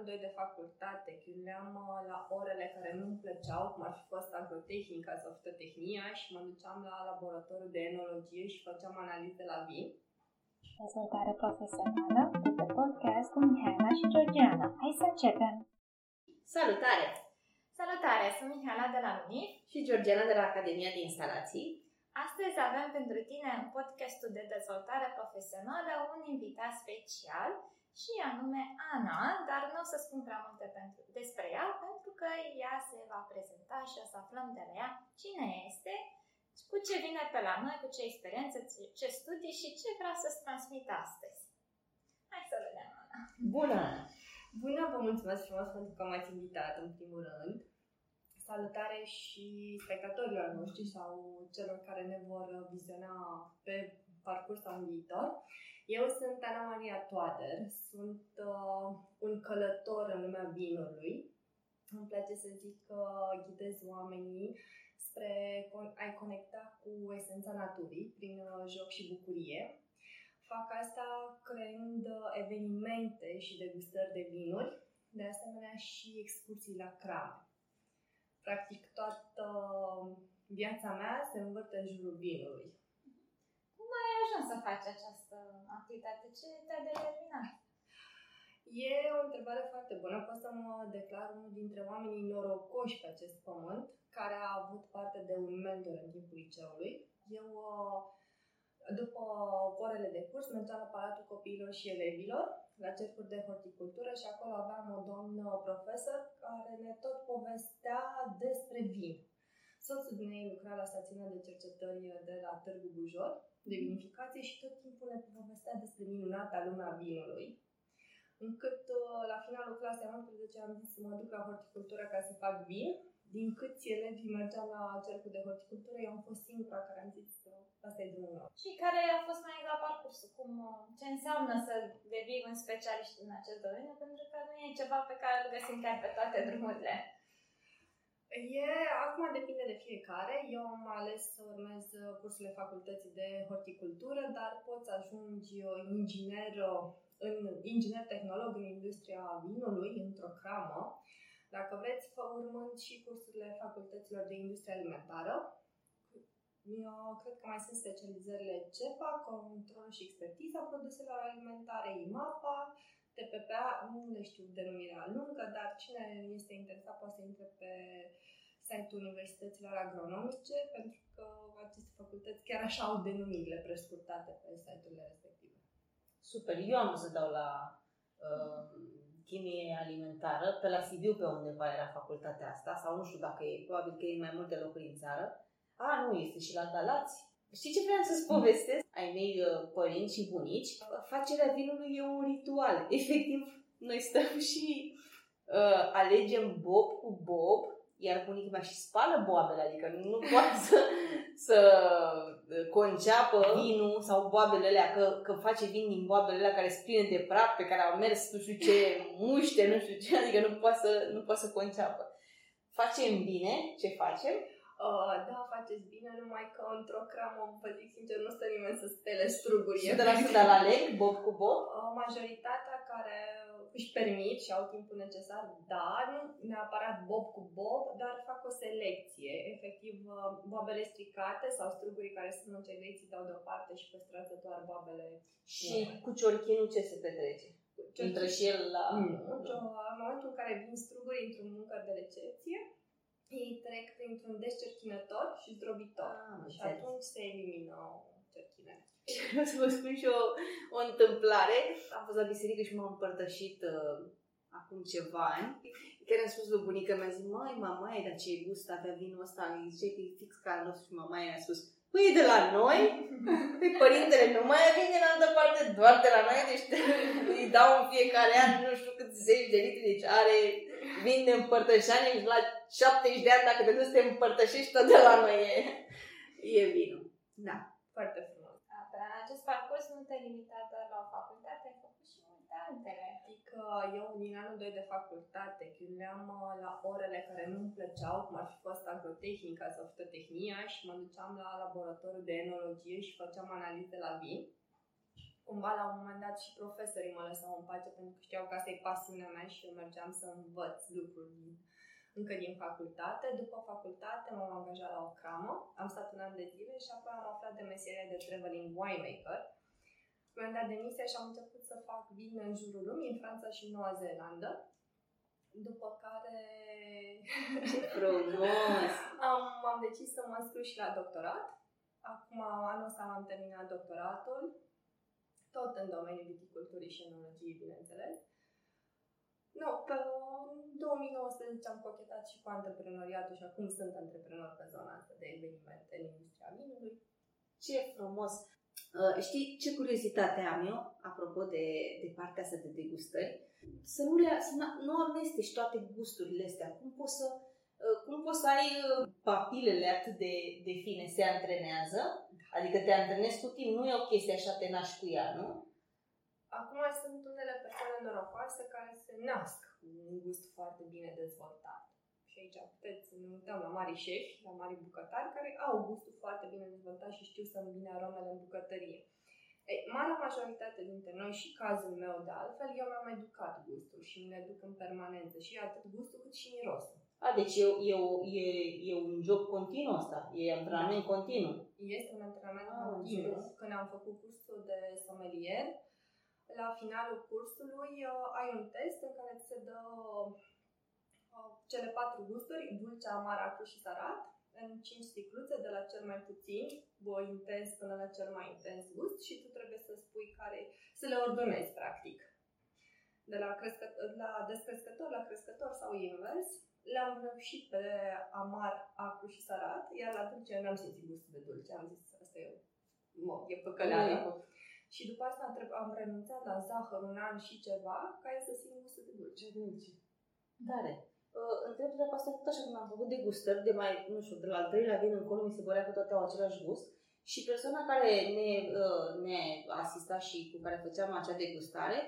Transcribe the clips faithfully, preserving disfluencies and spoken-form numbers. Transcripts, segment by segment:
anul doi de facultate, chiuleam la orele care nu-mi plăceau, cum ar fi fost agrotehnica sau fitotehnia, și mă duceam la laboratorul de enologie și făceam analize la vin. Dezvoltare profesională pe podcast cu Mihaela și Georgiana. Hai să începem! Salutare! Salutare! Sunt Mihaela de la UNIF și Georgiana de la Academia de Instalații. Astăzi avem pentru tine în podcastul de dezvoltare profesională un invitat special și anume Ana, dar nu o să spun prea multe pentru, despre ea, pentru că ea se va prezenta și o să aflăm de la ea cine este, cu ce vine pe la noi, cu ce experiențe, ce studii și ce vrea să-ți transmit astăzi. Hai să vedem, Ana! Bună! Bună, vă mulțumesc frumos pentru că m-ați invitat, în primul rând. Salutare și spectatorilor noștri sau celor care ne vor viziona pe parcursul în viitor. Eu sunt Ana Maria Toader, sunt uh, un călător în lumea vinului. Îmi place să zic că ghidez oamenii spre a-i conecta cu esența naturii prin joc și bucurie. Fac asta creând evenimente și degustări de vinuri, de asemenea și excursii la crame. Practic toată viața mea se învârte în jurul vinului. Cum ai ajuns să faci această activitate? Ce te-a determinat? E o întrebare foarte bună. Pot să mă declar unul dintre oamenii norocoși pe acest pământ, care a avut parte de un mentor în timpul liceului. Eu, după orele de curs, mergeam la Palatul Copiilor și Elevilor, la cercuri de horticultură, și acolo aveam o doamnă profesor care ne tot povestea despre vin. Soțul dumneavoastră lucra la stațiunea de cercetări de la Târgu Bujor, de vinificație, și tot timpul ne povestea despre minunata lumea vinului. Încât la finalul clasei a unsprezecea am zis să mă duc la horticultură ca să fac vin. Din câți elevi mergeam la cercul de horticultură, eu am fost singura care am zis că asta e drumul. Și care a fost mai la parcursul? Cum, ce înseamnă să devii un specialist în acest domeniu? Pentru că nu e ceva pe care îl găsim chiar pe toate drumurile. E, acum depinde de fiecare. Eu am ales să urmez cursurile facultății de horticultură, dar poți ajungi inginer în inginer tehnolog în industria vinului, într-o cramă, dacă vreți, urmând și cursurile facultăților de industrie alimentară. Eu cred că mai sunt specializările C E P A, control și expertiza produselor alimentare, I M A P A, T P P A, nu le știu denumirea lungă, dar cine este interesat poate să intre pe site-ul universităților agronomice, pentru că aceste facultăți chiar așa au denumirile prescurtate pe site-urile respective. Super, eu am să dau la uh, chimie alimentară, pe la Sibiu pe undeva era facultatea asta, sau nu știu dacă e, probabil că e mai multe locuri în țară. A, nu, este și la Galați. Știi ce vreau să-ți povestesc? Ai mei părinți și bunici, facerea vinului e un ritual. Efectiv, noi stăm și uh, alegem bob cu bob, iar bunicii mea și spală boabele, adică nu poate să, să conceapă vinul sau boabele alea, că, că face vin din boabele alea care sunt pline de praf, pe care au mers nu știu ce muște, nu știu ce, adică nu poate să, nu poate să conceapă. Facem bine, ce facem? Uh, da, faceți bine, numai că într-o cramă, vă zic sincer, nu stă nimeni să spele struguri. Și de la câte la leg, bob cu bob? Uh, majoritatea care își permit și au timpul necesar, dar nu neapărat bob cu bob, dar fac o selecție. Efectiv, boabele stricate sau strugurii care sunt în selecții dau deoparte și păstrează doar boabele. Și bine. Cu ciorchinul ce se petrece? Intră și el la... Nu, în momentul în care vin strugurii într-un mâncăr de recepție, ei trec printr-un descerchinător și zdrobitor. Ah, și atunci se elimină cerchinele. Să vă spun și o, o întâmplare. Am fost la biserică și m-am împărtășit uh, acum ceva ani. Chiar am spus lui bunica, mi-a zis, măi, mamaie, dar ce gust avea vinul ăsta? Îi zice că e fix ca al nostru. Și mamaie mi-a spus, păi e de la noi? Păi părintele, nu mai vine în altă parte, doar de la noi. Deci îi dau în fiecare an, nu știu cât, zeci de litri. Deci are, vin de împărtășani și la șaptezeci de ani, dacă te duci să te împărtășești, tot de la noi e, e vinul. Da, foarte frumos. Acest parcurs nu te limita doar la o facultate, ai făcut și multe altele. Adică eu din anul doi de facultate chiuleam la orele care nu-mi plăceau, cum ar fi fost agrotehnica sau fitotehnia, și mă duceam la laboratorul de enologie și făceam analize la vin. cumva la un moment dat și profesorii mă lăsau în pace pentru că știau că asta e pasiunea mea și eu mergeam să învăț lucruri încă din facultate. După facultate m-am angajat la o cramă, am stat un an de zile și apoi am aflat de meseria de traveling winemaker. Mi-am dat demisia și am început să fac vin în jurul lumii, în Franța și în Noua Zeelandă. După care am, am decis să mă înscriu și la doctorat. Acum, anul ăsta am terminat doctoratul, tot în domeniul viticulturii și enologiei, bineînțeles. No, pe două mii nouăsprezece am cochetat și cu antreprenoriatul și acum sunt antreprenor pe zona asta de evenimente în industria vinului. Ce frumos! Uh, știi ce curiozitate am eu, apropo de, de partea asta de degustări? Să nu, le, să nu amesteci toate gusturile astea. Cum poți să... Cum poți să ai papilele atât de, de fine? Se antrenează? Adică te antrenezi cu timp, nu e o chestie așa, te naști cu ea, nu? Acum sunt unele persoane norocoase care se nasc cu un gust foarte bine dezvoltat. Și aici puteți să ne uităm la mari șefi, la mari bucătari, care au gustul foarte bine dezvoltat și știu să îmbine aromele în bucătărie. Ei, marea majoritate dintre noi și cazul meu de altfel, eu mi-am educat gustul și mi-l educ în permanență. Și atât gustul cât și mirosul. A, deci e, e, e, e un job continuu ăsta, e antrenament da. continuu. Este un antrenament ah, continuu. Când am făcut cursul de sommelier, la finalul cursului ai un test în care ți se dă cele patru gusturi, dulce, amar, acru și sarat, în cinci sticluțe, de la cel mai puțin, intens, până la cel mai intens gust și tu trebuie să spui care, să le ordonezi practic. De la, crescă, la descrescător la crescător sau invers. Le-am reușit pe amar, acru și sarat, iar la dulce nu am simțit gustul de dulce, am zis asta e, mă, e păcăleală. Și după asta am, trebu- am renunțat la zahăr un an și ceva, care să simt gustul de dulce. dulce. Tare. Uh, întrebarea asta tot așa cum am făcut degustări, de mai, nu știu, de la al treilea vin încolo mi se părea că toate au același gust. Și persoana care ne, uh, ne asista și cu care făceam acea degustare,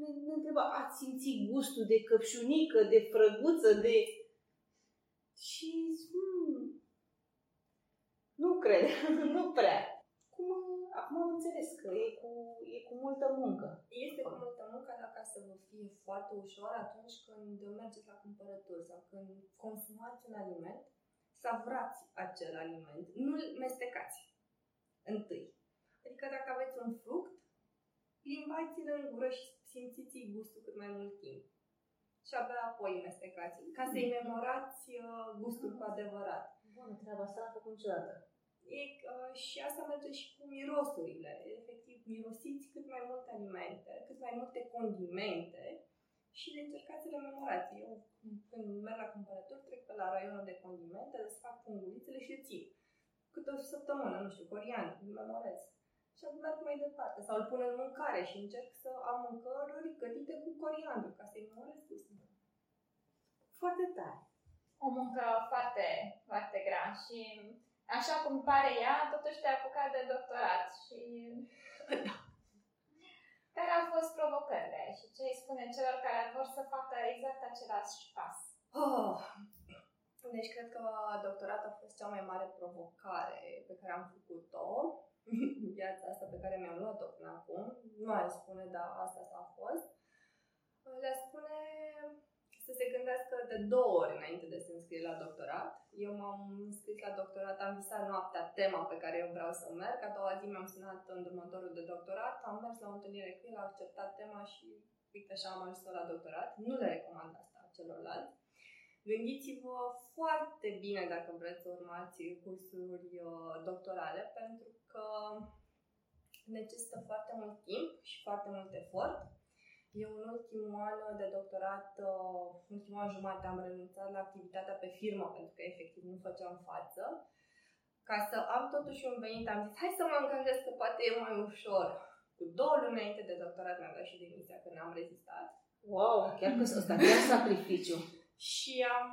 Ne, ne întreba, ați simțit gustul de căpșunică, de frăguță, de... Și hmm, nu cred, nu prea. Cum, acum am înțeles că e cu, e cu multă muncă. Este cu multă muncă, dar ca să vă fie foarte ușor atunci când mergeți la cumpărături sau când consumați un aliment, savurați acel aliment, nu-l mestecați întâi. Adică dacă aveți un fruct, plimbați-le în gură și simțiți gustul cât mai mult timp. Și abia apoi mestecați, ca să-i memorați gustul cu adevărat. Bună, treaba asta a făcut niciodată. E, uh, și asta merge și cu mirosurile. Efectiv, mirosiți cât mai multe alimente, cât mai multe condimente și le încercați să le memorați. Eu, când merg la cumpărături, trec pe la raionul de condimente, le fac pungulițele și le țin. Câte o săptămână, nu știu, coriandru, îmi memorez. Și merg mai departe. Sau îl pun în mâncare și încerc să am mâncăruri gătite cu coriandru, ca să-i memorez gustul. Foarte tare. O muncă foarte, foarte grea și așa cum pare ea, totuși te-a apucat de doctorat și... Da. Care au fost provocările și ce îi spune celor care vor să facă exact același pas? Oh. Deci cred că doctorat a fost cea mai mare provocare pe care am făcut-o. Viața asta pe care mi-am luat-o până acum, nu aș spune, dar asta s-a fost. Le-aș spune să se gândească de două ori înainte de să se înscrie la doctorat. Eu m-am înscris la doctorat, am visat noaptea tema pe care eu vreau să merg. A doua zi mi-am sunat îndrumătorul de doctorat, am mers la o întâlnire cu el, a acceptat tema și uite așa am ajuns la doctorat. Nu le recomand asta celorlalți. Gândiți-vă foarte bine dacă vreți să urmați cursuri doctorale, pentru că necesită foarte mult timp și foarte mult efort. Eu în ultimul an de doctorat, în ultimul an jumate, am renunțat la activitatea pe firmă, pentru că efectiv nu făceam față. Ca să am totuși un venit, am zis, hai să mă angajez, că poate e mai ușor. Cu două luni înainte de doctorat mi-am dat și demisia, că n-am rezistat. Wow, chiar că ăsta chiar sacrificiu. Și am,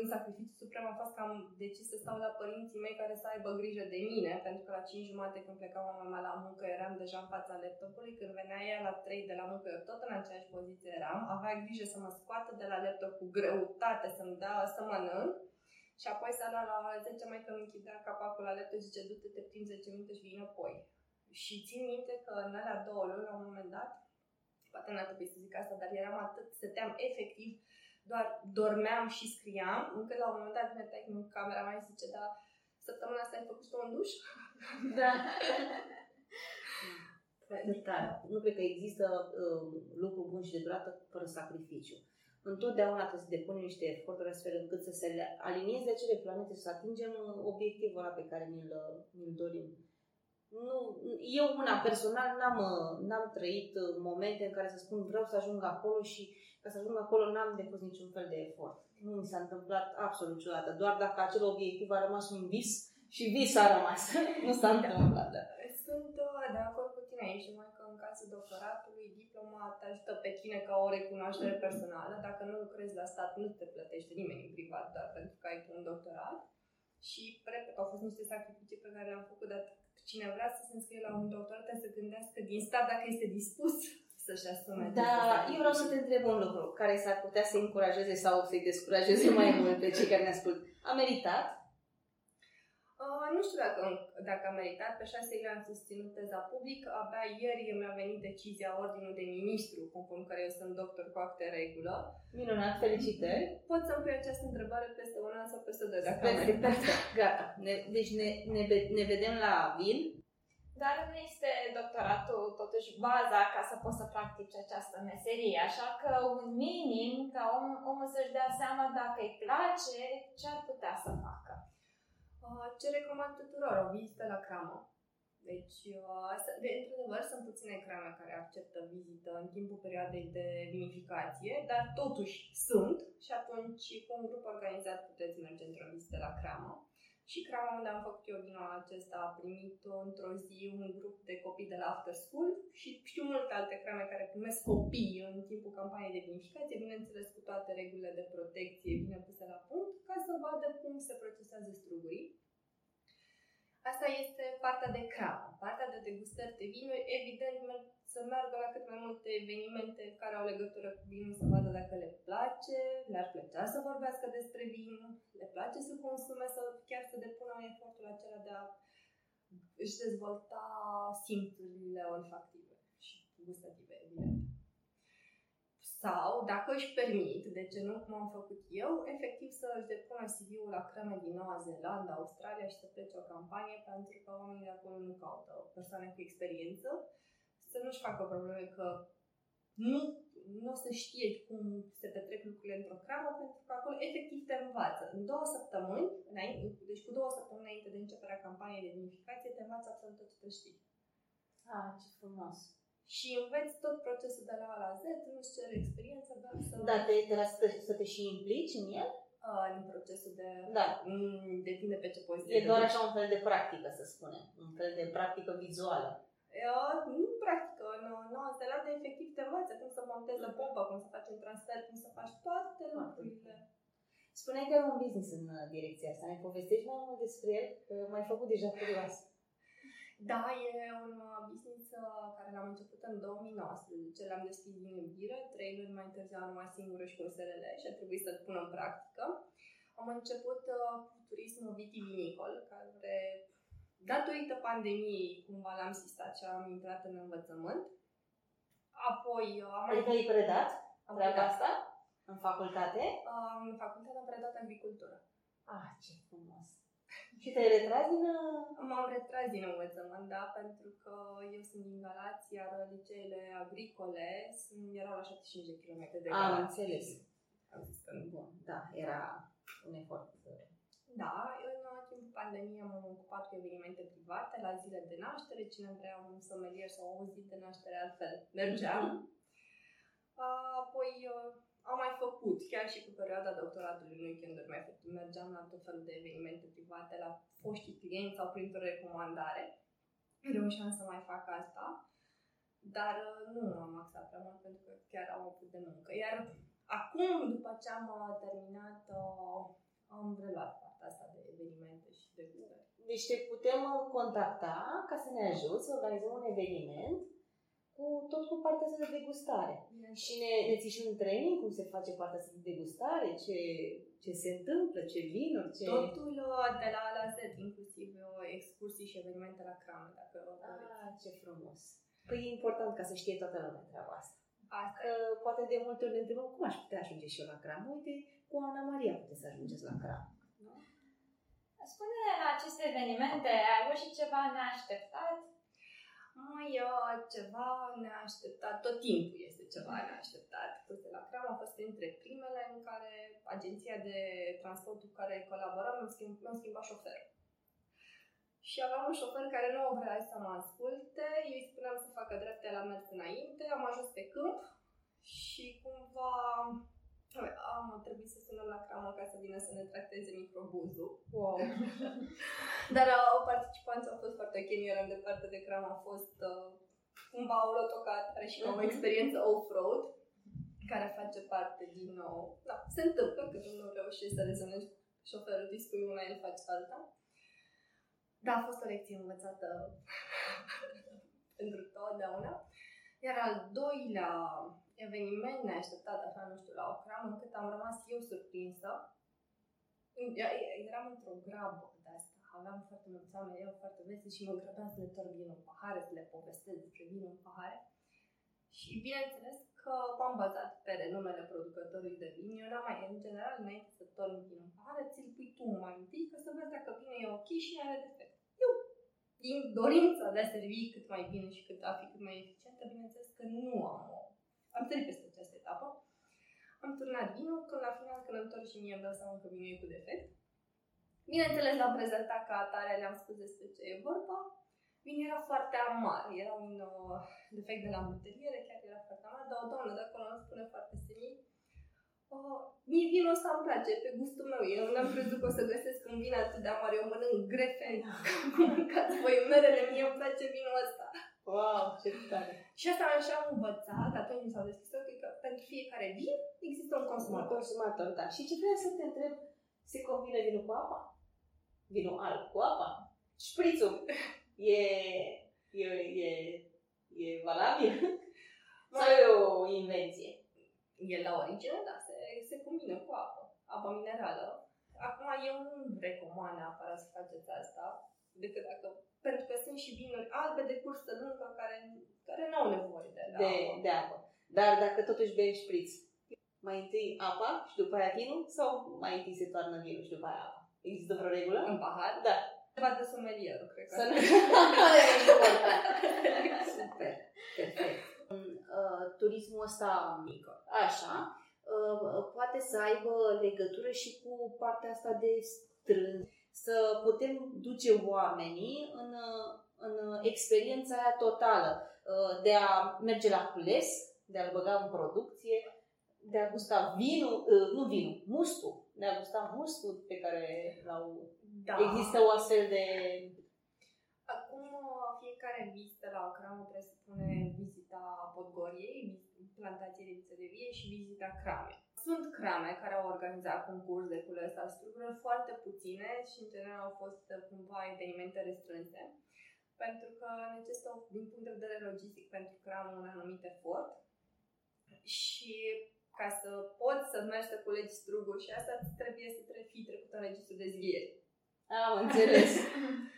în sacrificiu suprem a fost că am decis să stau la părinții mei care să aibă grijă de mine, pentru că la cinci jumate când pleca mama mea la muncă eram deja în fața laptopului, când venea ea la trei de la muncă eu tot în aceeași poziție eram, avea grijă să mă scoată de la laptop cu greutate, să-mi dea să mănânc și apoi seara la ora zece mai că îmi închidea capacul la laptop și zice du-te, te plimbi zece minute și vii înapoi. Și țin minte că în alea două luni, la un moment dat, poate n-ar trebui să zic asta, dar eram atât, stăteam efectiv, doar dormeam și scriam, încă la un moment dat vine taică în camera mea și zice, da, săptămâna asta ai făcut și tu un duș? Da. Dar nu cred că există uh, lucru bun și de durată fără sacrificiu. Întotdeauna trebuie să depunem niște eforturi astfel încât să se alinieze acele planete și să atingem obiectivul ăla pe care ni-l, ni-l dorim. Nu, eu, una personal, n-am, n-am trăit momente în care să spun vreau să ajung acolo și ca să ajung acolo n-am depus niciun fel de efort. Nu mi s-a întâmplat absolut niciodată, doar dacă acel obiectiv a rămas un vis și vis a rămas. Nu s-a întâmplat. Da. Sunt de acord cu tine aici, numai că în cazul doctoratului, diploma te ajută pe tine ca o recunoaștere personală. Dacă nu lucrezi la stat, nu te plătește nimeni în privat, doar pentru că ai un doctorat. Și, repet, au fost niște sacrificii pe care le-am făcut, dar cine vrea să se înscrie la un doctorat trebuie să gândească din stat dacă este dispus să-și asume. Da, eu vreau să te întreb un lucru care s-ar putea să încurajeze sau să-i descurajeze mai mult pe cei care ne ascult. A meritat? Uh, nu știu dacă, dacă a meritat. Pe șase ani am susținut teza publică. Abia ieri mi-a venit decizia Ordinului de Ministru, conform care eu sunt doctor cu acte regulă. Minunat, felicitări! Pot să-mi pui această întrebare peste un an sau peste doi, dacă a meritat. Gata, ne, deci ne, ne, ne vedem la Vin. Dar nu este doctoratul totuși baza ca să poți să practici această meserie, așa că un minim ca om, omul să-și dea seama dacă îi place, ce ar putea să facă. Ce recomand tuturor? O vizită la cramă. Deci, de, într-adevăr, sunt puține crame care acceptă vizită în timpul perioadei de vinificație, dar totuși sunt și atunci cu un grup organizat puteți merge într-o vizită la cramă. Și crama unde am făcut eu vinul acesta a primit într-o zi un grup de copii de la after school și știu multe alte crame care primesc copii în timpul campaniei de vinificație, bineînțeles cu toate regulile de protecție bine puse la punct, ca să vadă cum se procesează strugurii. Asta este partea de cramă. Partea de degustări de vinuri, evident, să meargă la cât mai multe evenimente care au legătură cu vinul, să vadă dacă le place, le-ar plăcea să vorbească despre vin, le place să consume sau chiar să depună efortul acela de a își dezvolta simțurile olfactive și gustative, evident. Sau, dacă își permit, de ce nu, cum am făcut eu, efectiv să își depună C V-ul la creme din Noua Zeelandă, Australia și să plece o campanie, pentru că oamenii de acolo nu caută persoane cu experiență, să nu-și facă probleme că nu, nu o să știe cum se petrec lucrurile într-o cramă, pentru că acolo efectiv te învață. În două săptămâni, înainte, deci cu două săptămâni înainte de începerea campaniei de vinificație, te învață absolut tot ce te știi. Ah, ce frumos! Și înveți tot procesul de la A la Z, nu-ți cere experiență, dar să... Da, te, de la, să, să te și implici în el? Uh, în procesul de... Da. M- depinde pe ce poziție. E doar așa un fel de practică, să spunem. Un fel de practică vizuală. Eu, nu practică. În Noua Zeelandă, efectiv, te învață cum să montezi la pompa, cum să faci un transfer, cum să faci toate lucrurile. Spuneai că ai un business în direcția asta. Ne povestești mai mult despre el? Că m-ai făcut deja curioasă. Da, e un business care l-am început în două mii nouăsprezece. L-am deschis din iubire, trei luni mai târziu am rămas singură și cu S R L și a trebuit să-l pun în practică. Am început uh, turismul vitivinicol, care datorită pandemiei cumva l-am sistat și am intrat în învățământ. Apoi am... Adică ai predat treaba asta? În facultate? Uh, în facultate am predat agricultură. Ah, ce frumos! Și te-ai retras din... M-am retras din învățământ, da, pentru că eu sunt din Galați, iar liceele agricole erau la șaptezeci și cinci de kilometri de Galați. Am înțeles. Am zis că bun, da, era un efort. Da, în timpul pandemiei m-am ocupat cu evenimente private, la zile de naștere, cine vrea un somelier sau o zi de naștere, altfel mergeam. Apoi... Am mai făcut, chiar și cu perioada doctoratului în weekend-uri, mai făcut. Mergeam la tot felul de evenimente private, la foștii clienți sau printr-o recomandare. Reușeam să mai fac asta, dar nu m-am axat prea mult pentru că chiar am avut de muncă. Iar acum, după ce am terminat, am reluat partea asta de evenimente și de gustări. Deci te putem contacta ca să ne ajut să organizăm un eveniment cu tot cu partea asta de degustare. Yeah. Și ne, ne ții și un training cum se face partea asta de degustare, ce, ce se întâmplă, ce vinuri, ce... Totul de la A la Z, inclusiv excursii și evenimente la crame, dacă vreți. Ah, ce frumos! Păi e important ca să știe toată lumea treaba asta. Asta. Că poate de multe ori ne întrebăm cum aș putea ajunge și eu la cram. Uite, cu Ana Maria puteți să ajungeți la cram. Nu? Spune-ne la aceste evenimente, ai avut și ceva neașteptat? Mai ceva neașteptat, tot timpul este ceva neașteptat. Cursul la cram a fost printre primele în care agenția de transport cu care colaborăm mi-a schimbat șoferul. Și aveam un șofer care nu vrea să mă asculte, eu îi spuneam să facă drepte la mers înainte, am ajuns pe câmp și cumva am trebuit să sunăm la cramă ca să vină să ne tracteze microbuzul. Wow! Dar uh, participanții au fost foarte ok, nu eram departe de cramă, a fost uh, cumva o lotocată și o experiență off-road, care face parte din nou. Da, se întâmplă că nu reușești să rezonezi șoferul, îi spui una, el face alta. Da, a fost o lecție învățată pentru totdeauna. Iar al doilea eveniment neașteptat, așa, nu știu, la o cramă, încât am rămas eu surprinsă. Eram într-o grabă de asta, aveam foarte mulți oameni, eu foarte vesel și mă grăbeam să le torb vinul în pahare, să le povestesc despre vinul în pahare. Și bineînțeles că m-am bazat pe renumele producătorului de vin. Eu n-am mai, în general, înainte să torni vin în pahare, ți-l pui tu mai întâi, ca să vezi dacă vinul e ok și are defect. Eu, din dorința de a servi cât mai bine și cât a fi cât mai eficientă, bineînțeles că nu am o... Am trăit peste această etapă. Am turnat vinul, când la final, când îmi torni și mie îmi dau seama că vinul e cu defect. Bineînțeles, l-am prezentat ca atare, le-am spus despre ce e vorba. Vinul era foarte amar, era un uh, defect de la buteriere, chiar era foarte amar, dar o doamnă de acolo îmi spune foarte senin, uh, mie vinul ăsta îmi place, pe gustul meu, eu nu am crezut că o să găsesc un vin atât de amar, eu mănânc grefe, cum mâncați voi merele, mie îmi place vinul ăsta. Wow, ce tare! Și asta așa am învățat, atunci mi s-au deschis ochii că pentru fiecare vin există un consumator. Un consumator, da. Și ce vreau să te întreb, se combină vinul cu apa? Vinul alb cu apa? Șprițul! E, e, e, e valabil? Sau e o invenție? E la origine, dar se, se combină cu apă, apă minerală. Acum eu nu recomand neapărat să faceți asta, decât dacă, pentru că sunt și vinuri albe de cursă lungă care, care nu au nevoie de, de, apă. de apă. Dar dacă totuși bei șpriț, mai întâi apa și după aia vinul? Sau mai întâi se toarnă vinul și după aia apa? Există vreo regulă? În pahar? Da. Ceva de somelierul, cred că. Să nu e important. Super, perfect. Uh, turismul ăsta mică, așa, uh, poate să aibă legătură și cu partea asta de strâns. Să putem duce oamenii în, în experiența aia totală. Uh, de a merge la cules, de a-l băga în producție, de a gusta vinul, uh, nu vinul, mustul. De a gusta mustul pe care l-au... Da. Există o astfel de... Acum, fiecare vizită la o cramă presupune vizita podgoriei, plantației de viță de vie și vizita cramei. Sunt crame care au organizat concurs de cules al structurilor foarte puține și, în general, au fost cumva evenimente restrânse, pentru că necesită, din punct de vedere logistic, pentru cramă un anumit efort și... Ca să poți să mergi să culegi struguri și asta, trebuie să fii trecut în registru de zvieri. Am înțeles.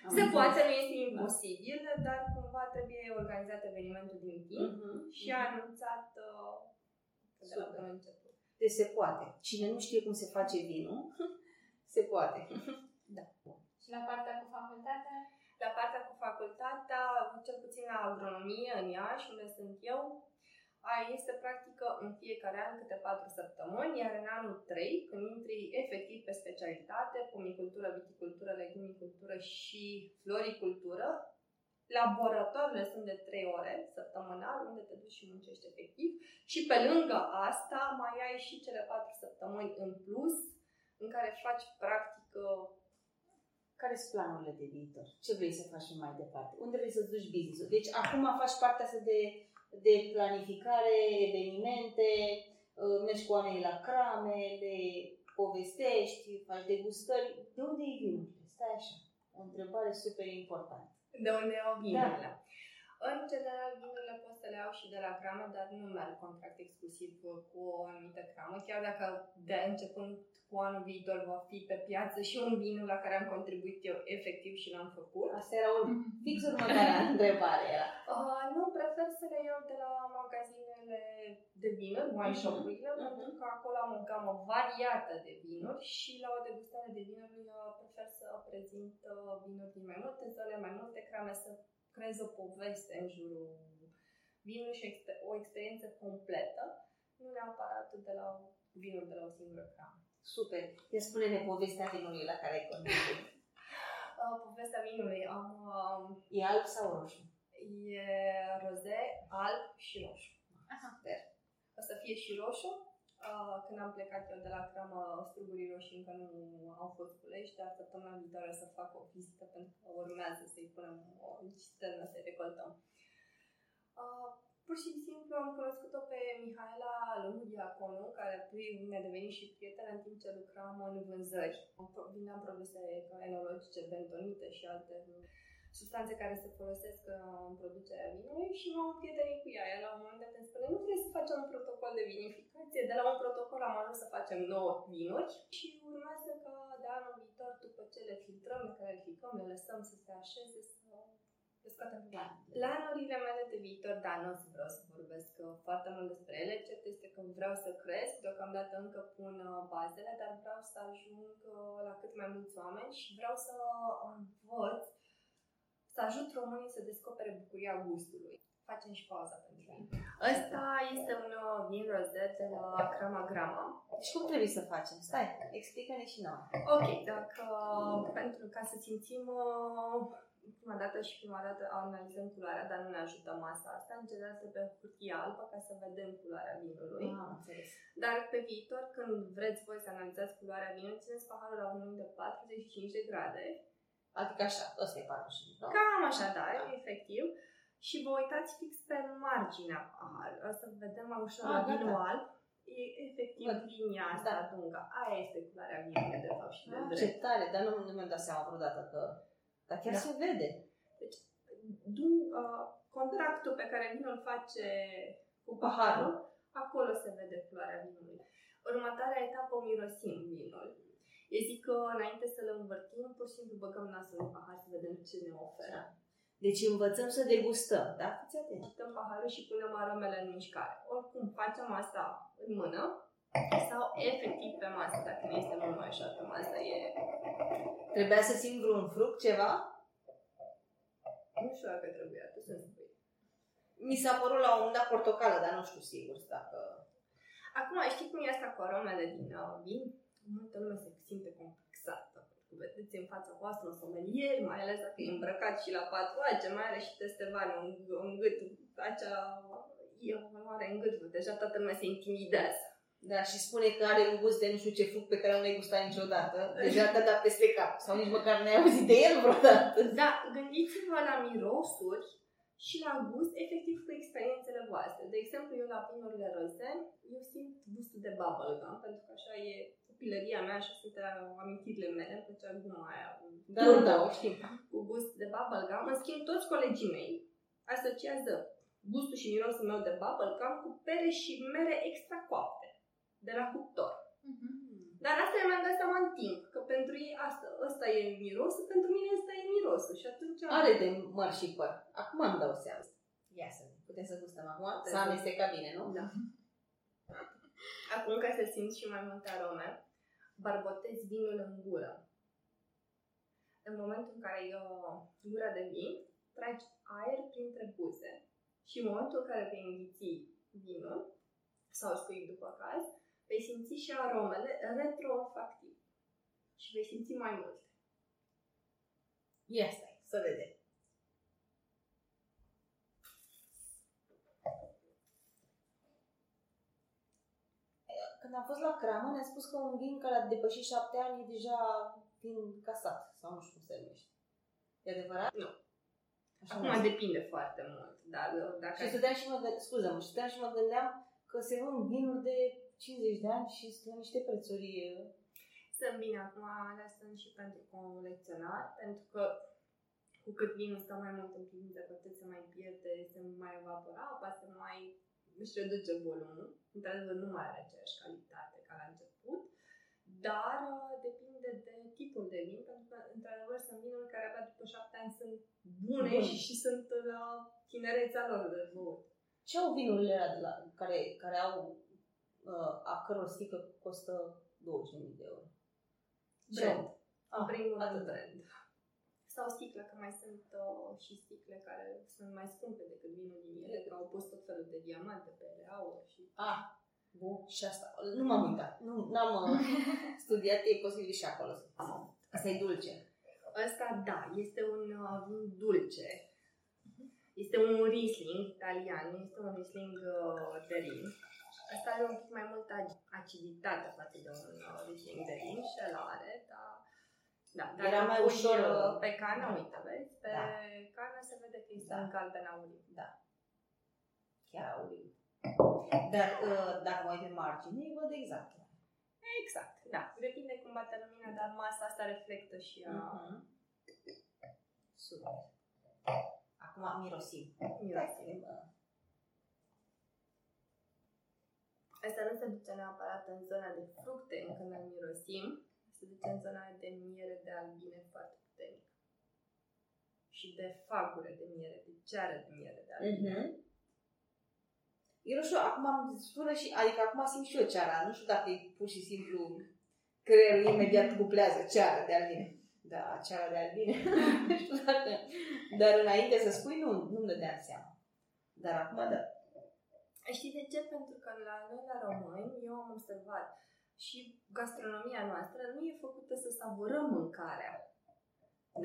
Am se înțeles. Poate, nu este imposibil, dar cumva trebuie organizat evenimentul din timp uh-huh. și uh-huh. anunțat uh, de la bun început. Deci se poate. Cine nu știe cum se face vinul, se poate. Da. Și la partea cu facultatea? La partea cu facultatea, cel puțin la agronomie, în Iași, unde sunt eu, aia este practică în fiecare an câte patru săptămâni, iar în anul trei, când intri efectiv pe specialitate, pomicultură, viticultură, legumicultură și floricultură, laboratoarele sunt de trei ore săptămânal, unde te duci și muncești efectiv și pe lângă asta mai ai și cele patru săptămâni în plus în care faci practică. Care sunt planurile de viitor? Ce vrei să faci mai departe? Unde vrei să-ți duci business-ul? Deci acum faci partea asta de... de planificare, evenimente, mergi cu oamenii la crame, le povestești, faci degustări. De unde e vinul? Stai așa. O întrebare super importantă. De unde au vinurile? Da. În general, vinurile pot să le au și de la cramă, dar nu merg contract exclusiv cu o anumită cramă, chiar dacă de începând cu anul viitor va fi pe piață și un vin la care am contribuit eu efectiv și l-am făcut. Asta era un fix următoarea întrebare. Uh, nu, prefer să le iau de la magazinele de vinuri, mai shop-urile, uh-huh. pentru că acolo am o gamă variată de vinuri și la o degustare de vinuri prefer să prezint vinuri din mai multe zone, mai multe crame, să creez o poveste în jurul vinului și exper- o experiență completă, nu neapărat de la vinul de la o singură cramă. Super! Te spune-ne povestea vinului la care ai contribuit. Uh, povestea vinului am... Um, e alb sau roșu? E roze, alb și roșu. Aha. Super! O să fie și roșu. Uh, când am plecat eu de la cramă, strugurii roșii încă nu au fost culeși, dar săptămâna viitoare să fac o vizită pentru că urmează să-i punem o cisternă, să-i recoltăm. Uh, pur și simplu am cunoscut-o pe Mihaela Lunghi-Aconu, care mi-a devenit și prietenă în timp ce lucram în vânzări. Vindeam produse enologice, bentonite și alte substanțe care se folosesc în producerea vinului și m-am prietenit cu ea. Ea la un moment dat îmi spune, nu trebuie să facem un protocol de vinificație, de la un protocol am ajuns să facem nouă vinuri și urmează ca de anul viitor, după ce le filtrăm, le clarificăm, le lăsăm să se așeze, să le scoatem pe bani. La anurile mele de viitor, da, nu vreau să vorbesc foarte mult despre ele, cert este că vreau să cresc, deocamdată încă pun bazele, dar vreau să ajung la cât mai mulți oameni și vreau să învăț să ajut românii să descopere bucuria gustului. Facem și pauza pentru ei. Ăsta este un vin roză de la Grama Grama. Deci cum trebuie să facem? Stai, explică-ne și nouă. Ok, dacă, pentru ca să simțim prima dată și prima dată analizăm culoarea, dar nu ne ajută masa asta. În general se bea hârtie albă ca să vedem culoarea vinului. Ah, dar pe viitor, când vreți voi să analizați culoarea vinului, țineți paharul la un unghi de patruzeci și cinci de grade. Adică așa, ăsta e patruzeci și cinci, nu? Cam așa, da, efectiv. Și vă uitați fix pe marginea paharului. O să vedem mai ușor la vinul alb. E efectiv linia asta lungă. Aia este culoarea vinului, de fapt, și de drept. Ce tare, dar nu, nu mi-am dat seama vreodată că... Dar chiar da. Se vede. Deci, d- uh, contractul pe care vinul face cu paharul, acolo se vede culoarea vinului. Următoarea etapă, mirosim vinul. Eu zic că înainte să-l învârtim, pur și simplu băgăm nasul în pahar să vedem ce ne oferă. Deci învățăm să degustăm, da? Fiți atenți. Degustăm paharul și punem aromele în mișcare. Oricum, facem asta în mână sau efectiv pe masă, dacă nu este mult mai așa pe masă. E... Trebuia să simt vreun fruct, ceva? Nu știu dacă trebuia, tu să spui. Mi s-a părut la un moment dat portocală, dar nu știu sigur dacă... Acum, știi cum e asta cu aromele din vin? Multă lume se simte complexată. Vedeți în fața voastră un somelier, mai ales dacă e îmbrăcat și la patru ani, ce mai are și testevane în, în gât. Acea e o valoare în gât, deja toată lumea se intimidează. Da, și spune că are un gust de nu știu ce fruct pe care nu l-ai gustat niciodată. Deja te-a dat peste cap sau nici măcar n-ai auzit de el vreodată. Da, gândiți-vă la mirosuri și la gust, efectiv cu experiențele voastre. De exemplu, eu la vinurile roze, eu simt gustul de bubblegum, pentru că așa e copilăria mea, așa sunt amintirile mele, îmi plăcea guma aia da, da, da, o știm. Cu gust de bubblegum. În schimb, toți colegii mei asociază gustul și mirosul meu de bubblegum cu pere și mere extra coapte de la cuptor. Mm-hmm. Dar asta e mai dat seama în timp, că pentru ei asta, asta e mirosul, pentru mine asta e mirosul și atunci... Are de măr și păr. Acum îmi dau seama. Ia să putem să gustăm acum. S-a amestecat bine, nu? Da. Acum ca să simt și mai multe arome, barbotez vinul în gură. În momentul în care eu gura de vin, tragi aer printre buze și în momentul în care vei înghiți vinul, sau scuip după caz, vei simți și aromele retroolfactiv și vei simți mai multe. Ia stai, să vedem. Când am fost la cramă, ne-a spus că un vin care a depășit șapte ani e deja vin casat sau nu știu cum se numește. E adevărat? Nu. Așa acum depinde foarte mult. Dar, dacă și ai... stăteam și mă gândeam, scuză-mă, stăteam și mă gândeam că se vând vinuri de cincizeci de ani și sunt niște prețuri. Sunt bine, acum alea sunt și pentru colecționari, pentru că cu cât vinul stă mai mult în privință, cu atât se mai pierde, se mai evapora apa, se mai își reduce volumul. Într-adevăr, nu mai are aceeași calitate ca la început, dar depinde de tipul de vin, pentru că, într-adevăr, sunt vinuri care abia după șapte ani sunt bune Bun. și, și sunt la tinerețea lor de băut. Ce au vinurile alea care, care au a căror sticlă costă douăzeci de mii de euro? Brand. În primul rând, brand. Sau sticlă, că mai sunt uh, și sticle care sunt mai scumpe decât vinul din ele, că au pus tot felul de diamante pe ele, aur și... Ah, bun, și asta. Nu m-am uitat. Nu, n-am studiat, e posibil și acolo. Asta e dulce. Asta, da, este un uh, vin dulce. Este un Riesling italian, este un Riesling uh, de Rin. Asta are un pic mai multă aciditate față de un uh, Riesling de Rin și ăla are, dar... Da, dar era mai ușor pe cană, da. Uite, vezi, pe da. Cană se vede că este da. în galben auriu. Da. Chiar auriu. Dar dacă mai pe margine, îi văd exact. Exact, da. Depinde cum bate lumina, dar masa asta reflectă și a... Uh-huh. Super. Acum mirosim. Mirosim. Asta nu se duce neapărat în zona de fructe, încă ne mirosim. Se duce în zona de miere de albine foarte puternică și de fagure de miere, de ceară de miere de albine. Mm-hmm. E roșu, acum îmi sună și, adică acum simt și eu ceara, nu știu dacă e pur și simplu creierul imediat cuplează ceară de albine. Da, ceară de albine, nu știu dacă, dar înainte să spui nu, nu-mi dădeam seama, dar acum da. Știi de ce? Pentru că la noi, la români, eu am observat și gastronomia noastră nu e făcută să savurăm mâncarea.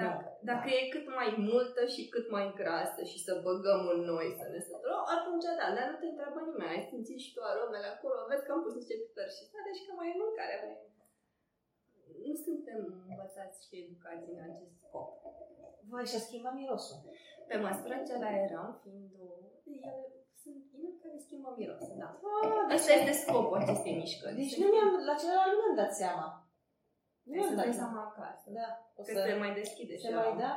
Dacă, no, dacă da. e cât mai multă și cât mai grasă și să băgăm în noi să ne săturăm, atunci da, dar nu te întreabă nimeni. Ai simțit și tu aromele acolo, vezi că am pus niște piper și sare și că mai e mâncarea. Nu suntem învățați și educați în acest scop. Voi și-a schimbat mirosul. Pe măsură ce la eram, fiind două, sunt vinuri care schimbă mirosul, da. Ah, asta este scopul acestei mișcări. Deci nu mi-am, la celălalt nu am dat seama. Nu am dat seama acasă. Da. O că să te mai deschide și mai da.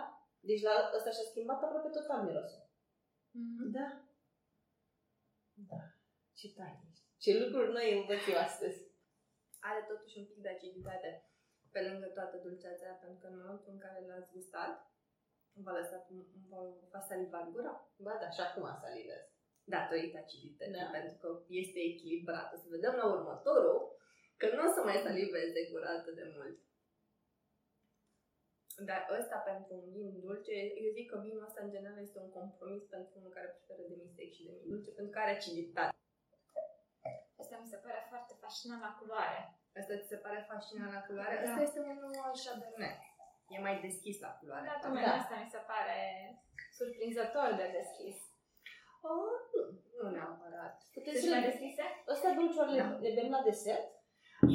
Deci la ăsta și-a schimbat aproape total mirosul. Mm-hmm. Da. Da. Ce tare. Ce lucruri noi învăț eu astăzi. Are totuși un pic de aciditate pe lângă toată dulceața, pentru că în momentul în care l-ați gustat, v-a lăsat, v-a salivat gura. Ba da, și acum salivez. Datorită acidității, da. Pentru că este echilibrat. O să vedem la următorul că nu o să mai saliveze gura atât de mult. Dar ăsta pentru un vin dulce, eu zic că vinul ăsta în general este un compromis pentru unul care preferă de vin sec și de vin dulce, pentru că are aciditate. Asta mi se pare foarte fascinant la culoare. Asta ți se pare fascinant la culoare? Da. Asta este un Chardonnay. E mai deschis la culoare. Da, tocmai da. Asta mi se pare surprinzător de deschis. Oh, nu, nu neapărat. Puteți să le deschise? Astea dulciori da. le bem la desert?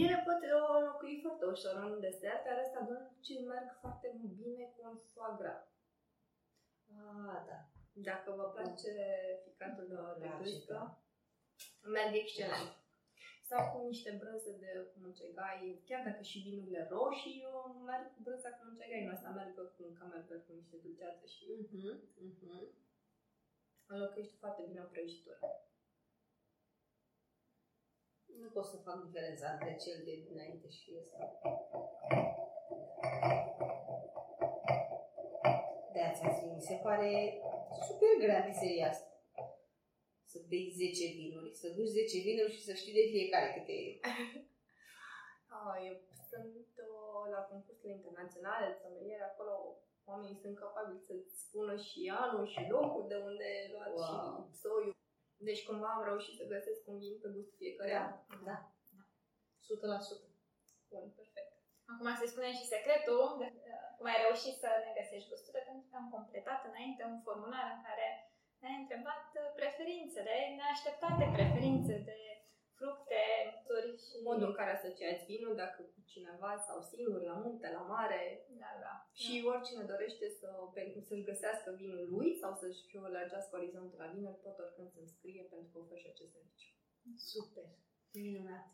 Ele pot înlocui foarte ușor în desert, dar astea dulci merg foarte bine cu un foie gras. Ah, da. Dacă vă place ficatul de leguică, merge excelent. Sau cu niște brânze de mucegai, chiar dacă și vinurile roșii, eu merg cu brânza cu mucegai, nu asta merg cu un cameră cu niște dulceață și... Uh-huh, uh-huh. Înlocuiește foarte bine o prăjitură. Nu pot să fac diferența între cel de dinainte și ăsta. De-aia ți-am zis, mi se pare super grea miseria asta. Să bei zece vinuri, să duci zece vinuri și să știi de fiecare câte e. Ah, eu sunt la concursurile internaționale, sommelier, acolo... Oamenii sunt capabili să-ți spună și anul și locul de unde e luat wow. și soiul. Deci cumva am reușit să găsesc un vin pe gustul fiecăruia. Da. da. o sută la sută. Bun, perfect. Acum să-i spunem și secretul. Cum ai reușit să ne găsești gusturile? Pentru că am completat înainte un formular în care ne-ai întrebat preferințele, neașteptate preferințe de fructe, sori și... Modul în care asociați vinul, dacă cu cineva sau singur, la munte, la mare... Da, da. Și da. oricine dorește să, să-și găsească vinul lui sau să-și alergească orizontul la vinuri, pot oricând să-mi scrie pentru că ofer și acest serviciu. Super! Minunat!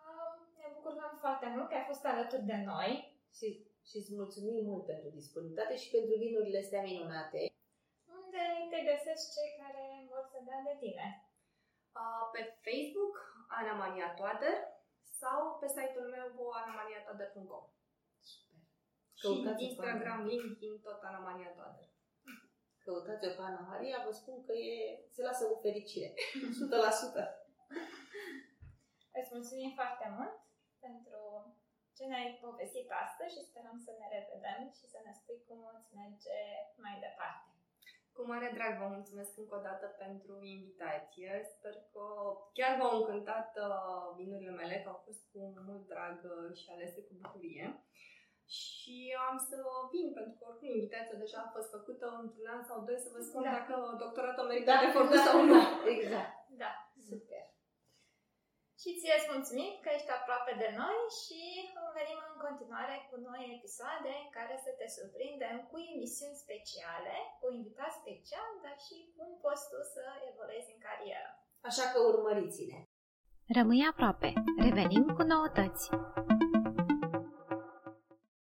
Um, ne bucurăm foarte mult că ai fost alături de noi și și îți mulțumim mult pentru disponibilitate și pentru vinurile astea minunate. Unde te găsești cei care vor să dea de tine? Pe Facebook, Ana Maria Toader, sau pe site-ul meu, ana maria toader punct com. Super! Căutați-o și Instagram, LinkedIn, tot Ana Maria Toader. Căutați-o pe Ana Maria, vă spun că e, se lasă o fericire, o sută la sută. Îți mulțumim foarte mult pentru ce ne-ai povestit astăzi și sperăm să ne revedem și să ne spui cum îți merge mai departe. Cu mare drag vă mulțumesc încă o dată pentru invitație. Sper că chiar v-au încântat vinurile mele, că au fost cu mult drag și alese cu bucurie. Și am să vin, pentru că oricum invitația deja a fost făcută într-un an sau doi, să vă spun da. Dacă doctoratul merită de făcut da. Sau nu. Exact. Da. Super. Și ție îți mulțumim că ești aproape de noi și venim în continuare cu noi episoade în care să te surprindem cu emisiuni speciale, cu invitați special, dar și cum poți tu să evoluezi în carieră. Așa că urmăriți-ne! Rămâi aproape! Revenim cu noutăți!